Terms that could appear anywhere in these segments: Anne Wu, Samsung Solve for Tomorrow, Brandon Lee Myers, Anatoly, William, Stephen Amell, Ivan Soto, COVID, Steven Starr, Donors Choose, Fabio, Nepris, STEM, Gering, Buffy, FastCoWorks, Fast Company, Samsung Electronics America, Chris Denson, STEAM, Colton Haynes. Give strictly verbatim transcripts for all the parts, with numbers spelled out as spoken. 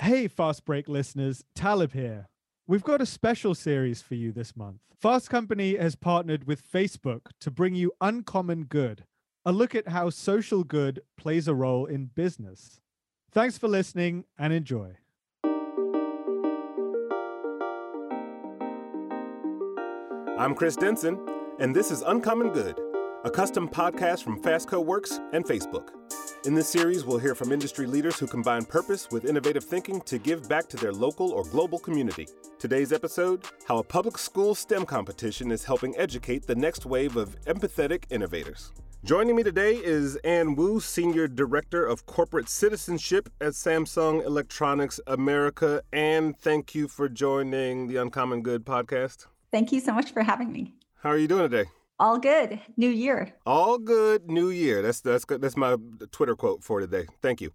Hey, Fast Break listeners, Talib here. We've got a special series for you this month. Fast Company has partnered with Facebook to bring you Uncommon Good, a look at how social good plays a role in business. Thanks for listening and enjoy. I'm Chris Denson, and this is Uncommon Good, a custom podcast from FastCoWorks and Facebook. In this series, we'll hear from industry leaders who combine purpose with innovative thinking to give back to their local or global community. Today's episode, how a public school STEM competition is helping educate the next wave of empathetic innovators. Joining me today is Anne Wu, Senior Director of Corporate Citizenship at Samsung Electronics America. Anne, thank you for joining the Uncommon Good podcast. Thank you so much for having me. How are you doing today? All good. New year. All good. New year. That's that's good. That's my Twitter quote for today. Thank you.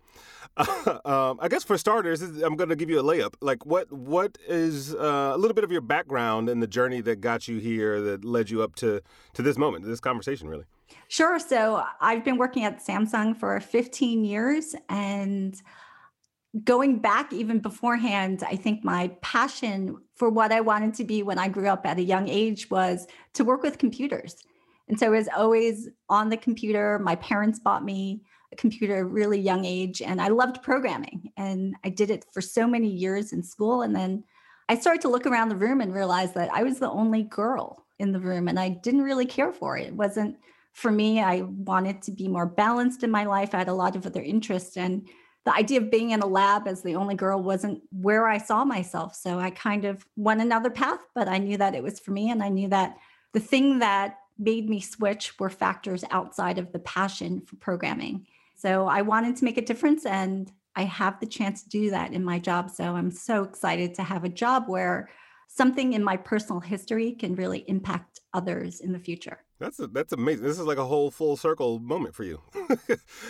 Uh, um, I guess for starters, I'm going to give you a layup. Like, what what is uh, a little bit of your background and the journey that got you here, that led you up to to this moment, this conversation, really? Sure. So I've been working at Samsung for fifteen years, and going back even beforehand, I think my passion for what I wanted to be when I grew up at a young age was to work with computers. And so I was always on the computer. My parents bought me a computer at a really young age, and I loved programming. And I did it for so many years in school. And then I started to look around the room and realize that I was the only girl in the room, and I didn't really care for it. It wasn't for me. I wanted to be more balanced in my life. I had a lot of other interests, and the idea of being in a lab as the only girl wasn't where I saw myself. So I kind of went another path, but I knew that it was for me. And I knew that the thing that made me switch were factors outside of the passion for programming. So I wanted to make a difference, and I have the chance to do that in my job. So I'm so excited to have a job where something in my personal history can really impact others in the future. That's a, that's amazing. This is like a whole full circle moment for you.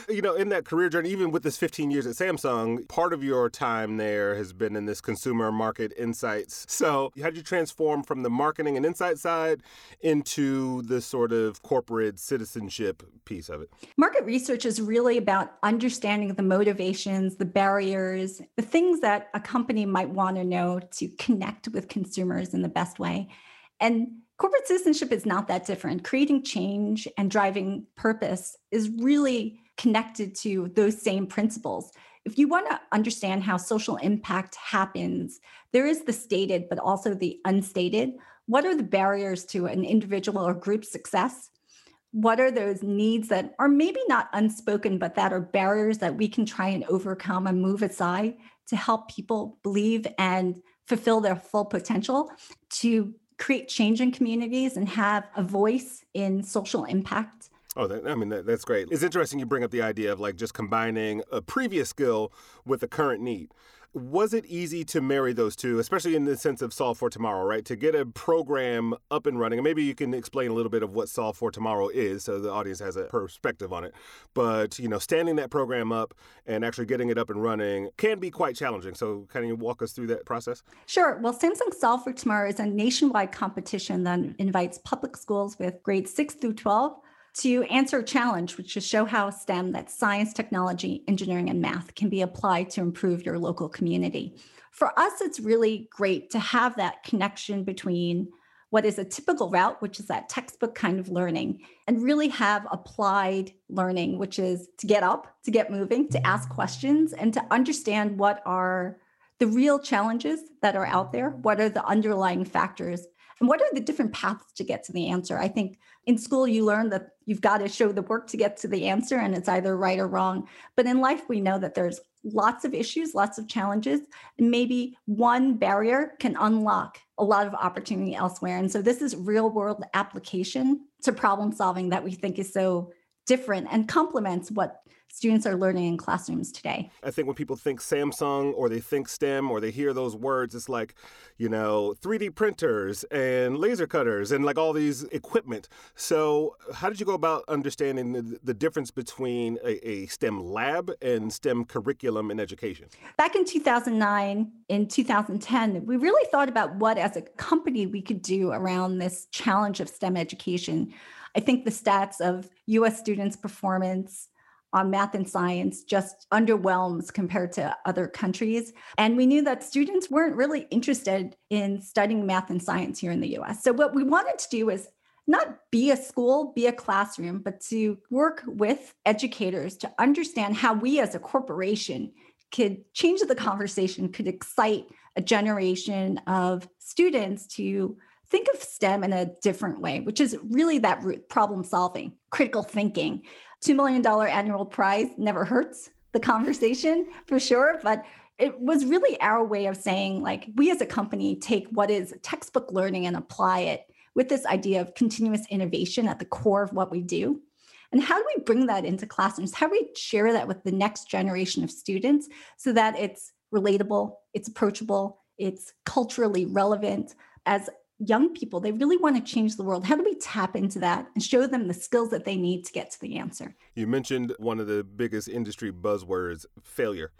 You know, in that career journey, even with this fifteen years at Samsung, part of your time there has been in this consumer market insights. So how did you transform from the marketing and insight side into the sort of corporate citizenship piece of it? Market research is really about understanding the motivations, the barriers, the things that a company might want to know to connect with consumers in the best way. And corporate citizenship is not that different. Creating change and driving purpose is really connected to those same principles. If you want to understand how social impact happens, there is the stated, but also the unstated. What are the barriers to an individual or group success? What are those needs that are maybe not unspoken, but that are barriers that we can try and overcome and move aside to help people believe and fulfill their full potential, to create change in communities and have a voice in social impact. Oh, that, I mean, that, that's great. It's interesting you bring up the idea of like just combining a previous skill with a current need. Was it easy to marry those two, especially in the sense of Solve for Tomorrow, right? To get a program up and running, and maybe you can explain a little bit of what Solve for Tomorrow is so the audience has a perspective on it. But, you know, standing that program up and actually getting it up and running can be quite challenging. So can you walk us through that process? Sure. Well, Samsung Solve for Tomorrow is a nationwide competition that invites public schools with grades six through twelve to answer a challenge, which is show how STEM, that's science, technology, engineering, and math, can be applied to improve your local community. For us, it's really great to have that connection between what is a typical route, which is that textbook kind of learning, and really have applied learning, which is to get up, to get moving, to ask questions, and to understand what are the real challenges that are out there, what are the underlying factors, and what are the different paths to get to the answer. I think in school, you learn that you've got to show the work to get to the answer, and it's either right or wrong. But in life, we know that there's lots of issues, lots of challenges, and maybe one barrier can unlock a lot of opportunity elsewhere. And so this is real world application to problem solving that we think is so different and complements what students are learning in classrooms today. I think when people think Samsung or they think STEM or they hear those words, it's like, you know, three D printers and laser cutters and like all these equipment. So how did you go about understanding the, the difference between a, a STEM lab and STEM curriculum in education? Back in two thousand nine, in two thousand ten, we really thought about what as a company we could do around this challenge of STEM education. I think the stats of U S students' performance on math and science just underwhelms compared to other countries. And we knew that students weren't really interested in studying math and science here in the U S. So what we wanted to do is not be a school, be a classroom, but to work with educators to understand how we as a corporation could change the conversation, could excite a generation of students to think of STEM in a different way, which is really that root: problem solving, critical thinking. two million dollars annual prize never hurts the conversation for sure, but it was really our way of saying, like, we as a company take what is textbook learning and apply it with this idea of continuous innovation at the core of what we do. And how do we bring that into classrooms? How do we share that with the next generation of students so that it's relatable, it's approachable, it's culturally relevant? As young people, they really want to change the world. How do we tap into that and show them the skills that they need to get to the answer? You mentioned one of the biggest industry buzzwords, failure.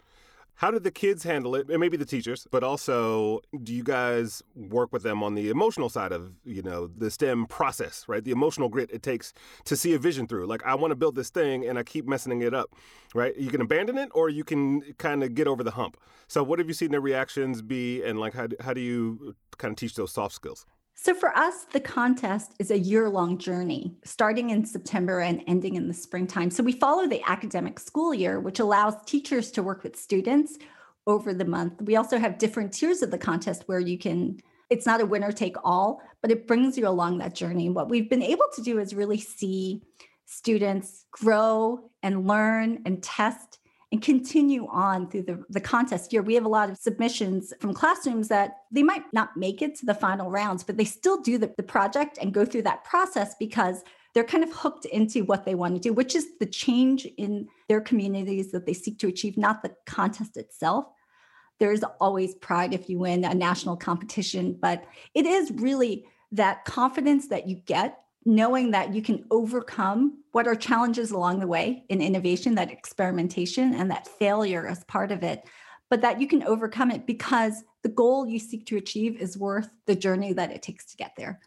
How did the kids handle it, and maybe the teachers, but also do you guys work with them on the emotional side of, you know, the STEM process, right? The emotional grit it takes to see a vision through. Like, I want to build this thing and I keep messing it up, right? You can abandon it or you can kind of get over the hump. So what have you seen their reactions be, and like how do, how do you kind of teach those soft skills? So for us, the contest is a year-long journey, starting in September and ending in the springtime. So we follow the academic school year, which allows teachers to work with students over the month. We also have different tiers of the contest where you can, it's not a winner-take-all, but it brings you along that journey. What we've been able to do is really see students grow and learn and test and continue on through the, the contest year. We have a lot of submissions from classrooms that they might not make it to the final rounds, but they still do the, the project and go through that process because they're kind of hooked into what they want to do, which is the change in their communities that they seek to achieve, not the contest itself. There is always pride if you win a national competition, but it is really that confidence that you get knowing that you can overcome what are challenges along the way in innovation, that experimentation and that failure as part of it, but that you can overcome it because the goal you seek to achieve is worth the journey that it takes to get there.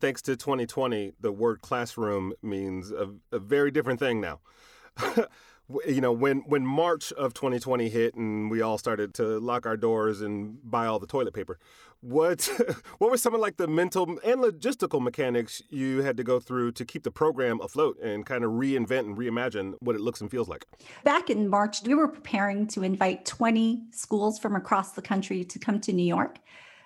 Thanks to twenty twenty, the word classroom means a, a very different thing now. You know, when, when March of twenty twenty hit and we all started to lock our doors and buy all the toilet paper, what what were some of like the mental and logistical mechanics you had to go through to keep the program afloat and kind of reinvent and reimagine what it looks and feels like? Back in March, we were preparing to invite twenty schools from across the country to come to New York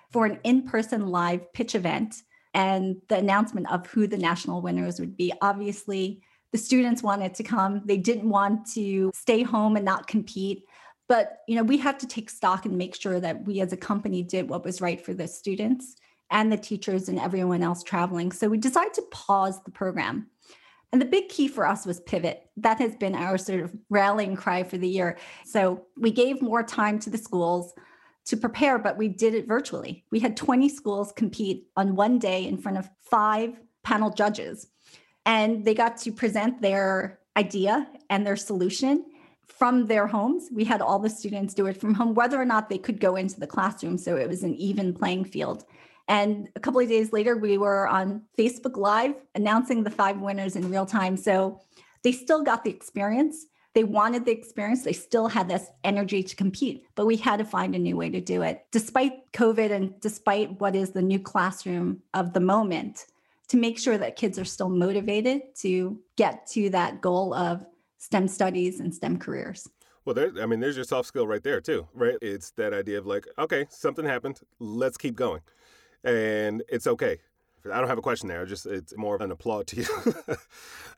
for an in-person live pitch event and the announcement of who the national winners would be. Obviously, the students wanted to come. They didn't want to stay home and not compete. But, you know, we had to take stock and make sure that we as a company did what was right for the students and the teachers and everyone else traveling. So we decided to pause the program. And the big key for us was pivot. That has been our sort of rallying cry for the year. So we gave more time to the schools to prepare, but we did it virtually. We had twenty schools compete on one day in front of five panel judges. And they got to present their idea and their solution from their homes. We had all the students do it from home, whether or not they could go into the classroom. So it was an even playing field. And a couple of days later, we were on Facebook Live announcing the five winners in real time. So they still got the experience. They wanted the experience. They still had this energy to compete, but we had to find a new way to do it. Despite COVID and despite what is the new classroom of the moment, to make sure that kids are still motivated to get to that goal of STEM studies and STEM careers. Well, there, I mean, there's your soft skill right there too, right? It's that idea of like, okay, something happened, let's keep going. And it's okay. I don't have a question there, just it's more of an applaud to you.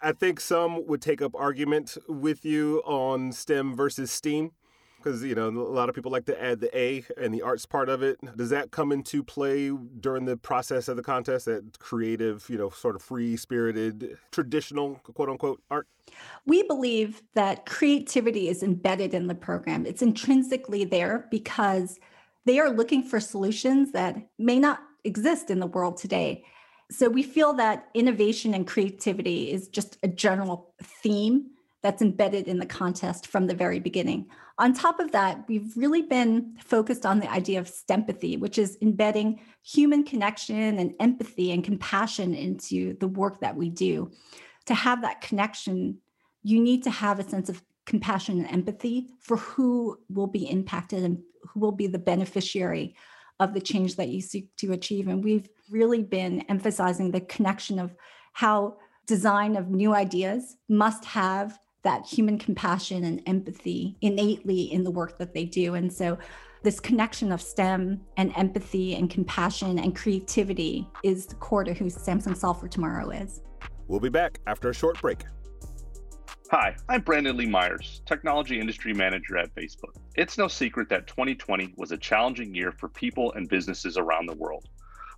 I think some would take up argument with you on STEM versus STEAM, because, you know, a lot of people like to add the A and the arts part of it. Does that come into play during the process of the contest, that creative, you know, sort of free-spirited, traditional, quote-unquote, art? We believe that creativity is embedded in the program. It's intrinsically there because they are looking for solutions that may not exist in the world today. So we feel that innovation and creativity is just a general theme that's embedded in the contest from the very beginning. On top of that, we've really been focused on the idea of STEMpathy, which is embedding human connection and empathy and compassion into the work that we do. To have that connection you need to have a sense of compassion and empathy for who will be impacted and who will be the beneficiary of the change that you seek to achieve. And we've really been emphasizing the connection of how design of new ideas must have that human compassion and empathy innately in the work that they do. And so this connection of STEM and empathy and compassion and creativity is the core to who Samsung Solve for Tomorrow is. We'll be back after a short break. Hi, I'm Brandon Lee Myers, Technology Industry Manager at Facebook. It's no secret that twenty twenty was a challenging year for people and businesses around the world.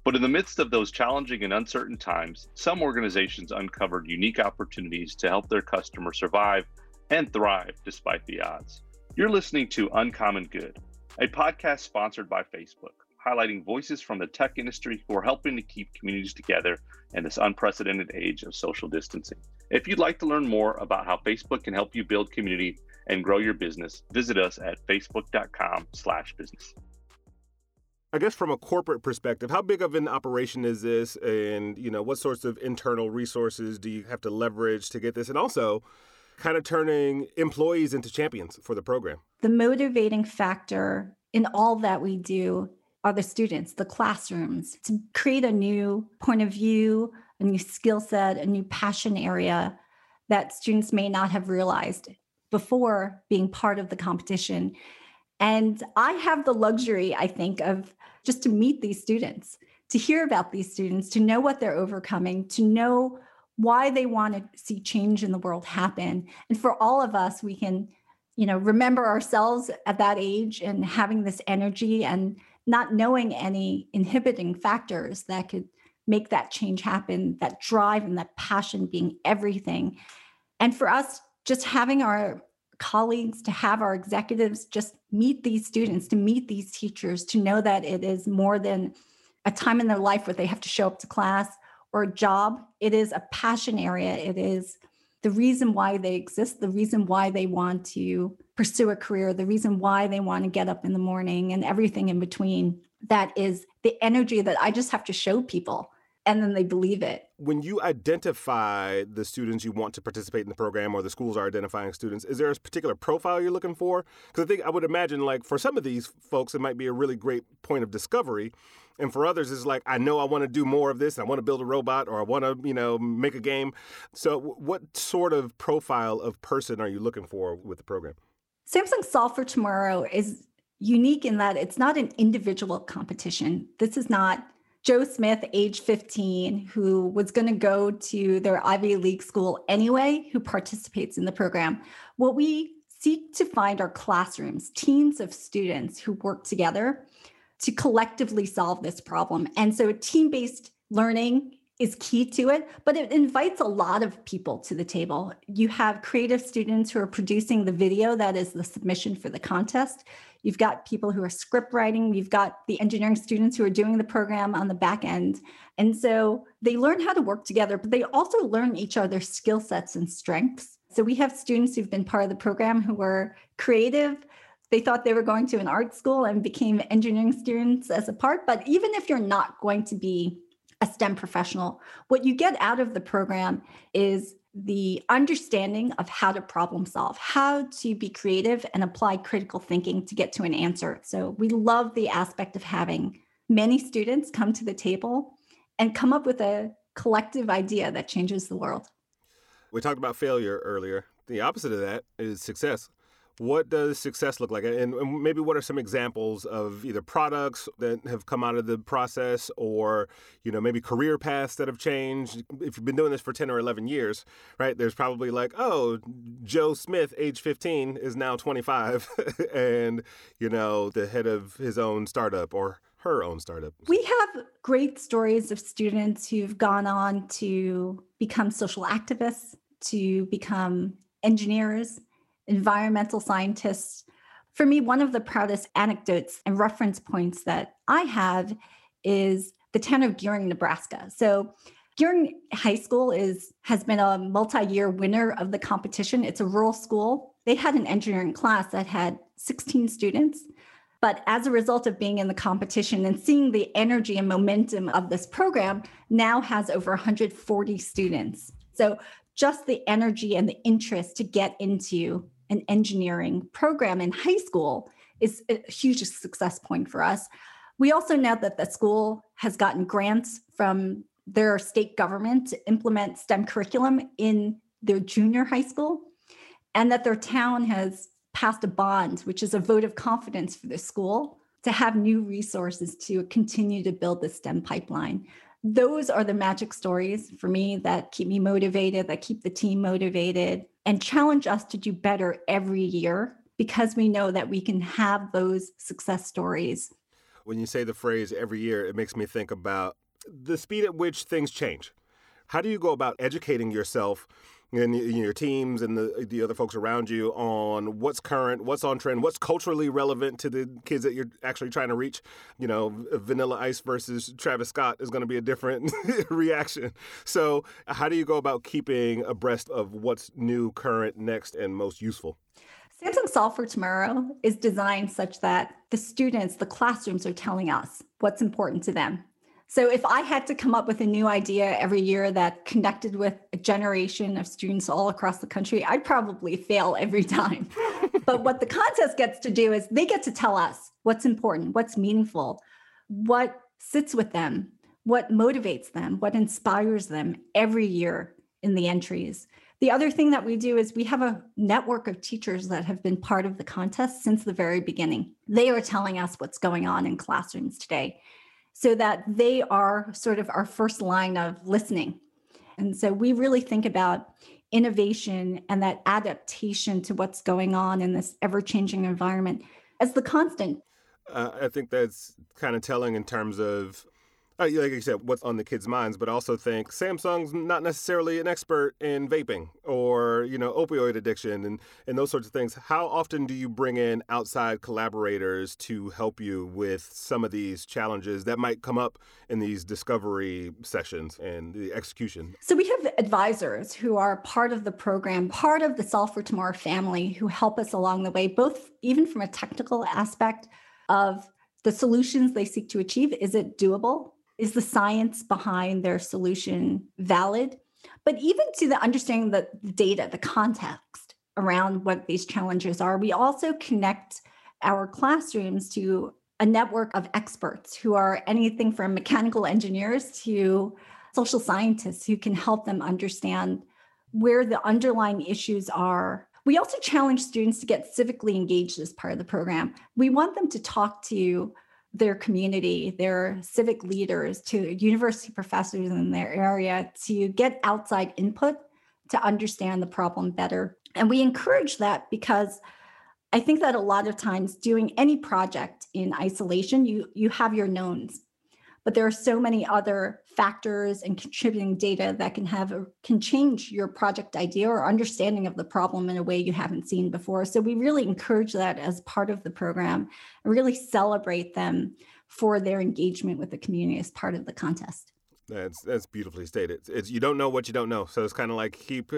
But in the midst of those challenging and uncertain times, some organizations uncovered unique opportunities to help their customers survive and thrive despite the odds. You're listening to Uncommon Good, a podcast sponsored by Facebook, highlighting voices from the tech industry who are helping to keep communities together in this unprecedented age of social distancing. If you'd like to learn more about how Facebook can help you build community and grow your business, visit us at facebook.com slash business. I guess from a corporate perspective, how big of an operation is this? And, you know, what sorts of internal resources do you have to leverage to get this? And also kind of turning employees into champions for the program. The motivating factor in all that we do are the students, the classrooms, to create a new point of view, a new skill set, a new passion area that students may not have realized before being part of the competition. And I have the luxury, I think, of just to meet these students, to hear about these students, to know what they're overcoming, to know why they want to see change in the world happen. And for all of us, we can, you know, remember ourselves at that age and having this energy and not knowing any inhibiting factors that could make that change happen, that drive and that passion being everything. And for us, just having our colleagues, to have our executives just meet these students, to meet these teachers, to know that it is more than a time in their life where they have to show up to class or a job. It is a passion area. It is the reason why they exist, the reason why they want to pursue a career, the reason why they want to get up in the morning and everything in between. That is the energy that I just have to show people. And then they believe it. When you identify the students you want to participate in the program, or the schools are identifying students, is there a particular profile you're looking for? Because I think I would imagine, like, for some of these folks, it might be a really great point of discovery. And for others, it's like, I know I want to do more of this. I want to build a robot, or I want to, you know, make a game. So what sort of profile of person are you looking for with the program? Samsung Solve for Tomorrow is unique in that it's not an individual competition. This is not Joe Smith, age fifteen, who was going to go to their Ivy League school anyway, who participates in the program. What we seek to find are classrooms, teams of students who work together to collectively solve this problem. And so team-based learning is key to it, but it invites a lot of people to the table. You have creative students who are producing the video that is the submission for the contest. You've got people who are script writing. You've got the engineering students who are doing the program on the back end. And so they learn how to work together, but they also learn each other's skill sets and strengths. So we have students who've been part of the program who were creative. They thought they were going to an art school and became engineering students as a part. But even if you're not going to be a STEM professional, what you get out of the program is the understanding of how to problem solve, how to be creative and apply critical thinking to get to an answer. So we love the aspect of having many students come to the table and come up with a collective idea that changes the world. We talked about failure earlier. The opposite of that is success. What does success look like? And, and maybe what are some examples of either products that have come out of the process, or, you know, maybe career paths that have changed? If you've been doing this for ten or eleven years, right, there's probably like, oh, Joe Smith, age fifteen, is now twenty-five and, you know, the head of his own startup or her own startup. We have great stories of students who've gone on to become social activists, to become engineers, environmental scientists. For me, one of the proudest anecdotes and reference points that I have is the town of Gering, Nebraska. So Gering High School is has been a multi-year winner of the competition. It's a rural school. They had an engineering class that had sixteen students. But as a result of being in the competition and seeing the energy and momentum of this program, now has over one hundred forty students. So just the energy and the interest to get into an engineering program in high school is a huge success point for us. We also know that the school has gotten grants from their state government to implement STEM curriculum in their junior high school, and that their town has passed a bond, which is a vote of confidence for the school to have new resources to continue to build the STEM pipeline. Those are the magic stories for me that keep me motivated, that keep the team motivated, and challenge us to do better every year because we know that we can have those success stories. When you say the phrase every year, it makes me think about the speed at which things change. How do you go about educating yourself and your teams and the, the other folks around you on what's current, what's on trend, what's culturally relevant to the kids that you're actually trying to reach? You know, Vanilla Ice versus Travis Scott is going to be a different reaction. So how do you go about keeping abreast of what's new, current, next, and most useful? Samsung Solve for Tomorrow is designed such that the students, the classrooms are telling us what's important to them. So if I had to come up with a new idea every year that connected with a generation of students all across the country, I'd probably fail every time. But what the contest gets to do is they get to tell us what's important, what's meaningful, what sits with them, what motivates them, what inspires them every year in the entries. The other thing that we do is we have a network of teachers that have been part of the contest since the very beginning. They are telling us what's going on in classrooms today, so that they are sort of our first line of listening. And so we really think about innovation and that adaptation to what's going on in this ever-changing environment as the constant. Uh, I think that's kind of telling in terms of, like you said, what's on the kids' minds, but also think Samsung's not necessarily an expert in vaping or, you know, opioid addiction and, and those sorts of things. How often do you bring in outside collaborators to help you with some of these challenges that might come up in these discovery sessions and the execution? So we have advisors who are part of the program, part of the Solve for Tomorrow family, who help us along the way, both even from a technical aspect of the solutions they seek to achieve. Is it doable? Is the science behind their solution valid? But even to the understanding the data, the context around what these challenges are, we also connect our classrooms to a network of experts who are anything from mechanical engineers to social scientists who can help them understand where the underlying issues are. We also challenge students to get civically engaged as part of the program. We want them to talk to their community, their civic leaders, to university professors in their area to get outside input to understand the problem better. And we encourage that because I think that a lot of times doing any project in isolation, you, you have your knowns, but there are so many other factors and contributing data that can have a, can change your project idea or understanding of the problem in a way you haven't seen before. So we really encourage that as part of the program and really celebrate them for their engagement with the community as part of the contest. That's that's beautifully stated. It's, you don't know what you don't know. So it's kind of like keep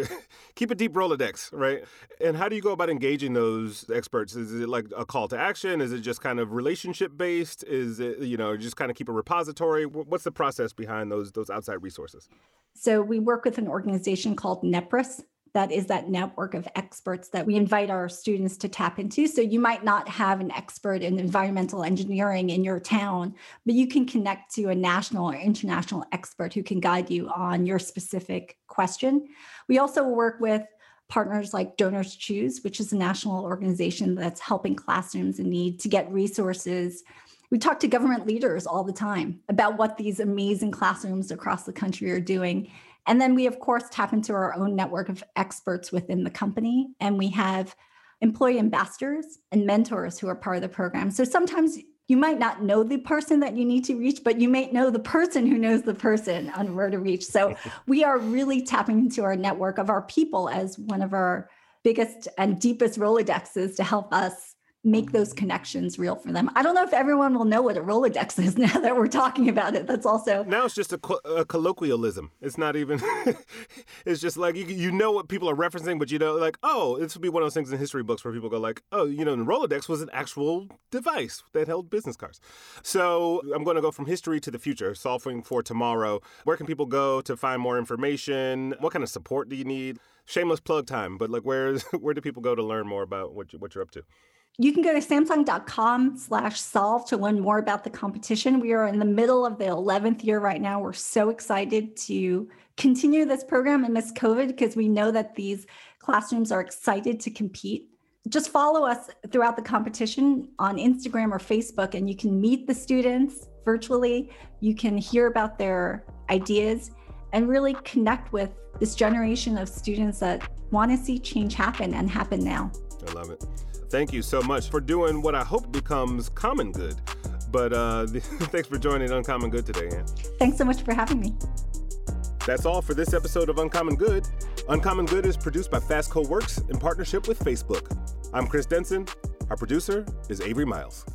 keep a deep Rolodex, right? And how do you go about engaging those experts? Is it like a call to action? Is it just kind of relationship based? Is it, you know, just kind of keep a repository? What's the process behind those those outside resources? So we work with an organization called Nepris. That is that network of experts that we invite our students to tap into. So you might not have an expert in environmental engineering in your town, but you can connect to a national or international expert who can guide you on your specific question. We also work with partners like Donors Choose, which is a national organization that's helping classrooms in need to get resources. We talk to government leaders all the time about what these amazing classrooms across the country are doing. And then we, of course, tap into our own network of experts within the company. And we have employee ambassadors and mentors who are part of the program. So sometimes you might not know the person that you need to reach, but you may know the person who knows the person on where to reach. So we are really tapping into our network of our people as one of our biggest and deepest Rolodexes to help us make those connections real for them. I don't know if everyone will know what a Rolodex is now that we're talking about it. That's also... Now it's just a, co- a colloquialism. It's not even... It's just like, you, you know what people are referencing, but you know, like, oh, this would be one of those things in history books where people go like, oh, you know, the Rolodex was an actual device that held business cards. So I'm going to go from history to the future, solving for tomorrow. Where can people go to find more information? What kind of support do you need? Shameless plug time, but like, where's where do people go to learn more about what you, what you're up to? You can go to samsung.com slash solve to learn more about the competition. We are in the middle of the eleventh year right now. We're so excited to continue this program and miss COVID because we know that these classrooms are excited to compete. Just follow us throughout the competition on Instagram or Facebook, and you can meet the students virtually. You can hear about their ideas and really connect with this generation of students that want to see change happen and happen now. I love it. Thank you so much for doing what I hope becomes common good. But uh, thanks for joining Uncommon Good today, Anne. Thanks so much for having me. That's all for this episode of Uncommon Good. Uncommon Good is produced by Fast Co Works in partnership with Facebook. I'm Chris Denson. Our producer is Avery Miles.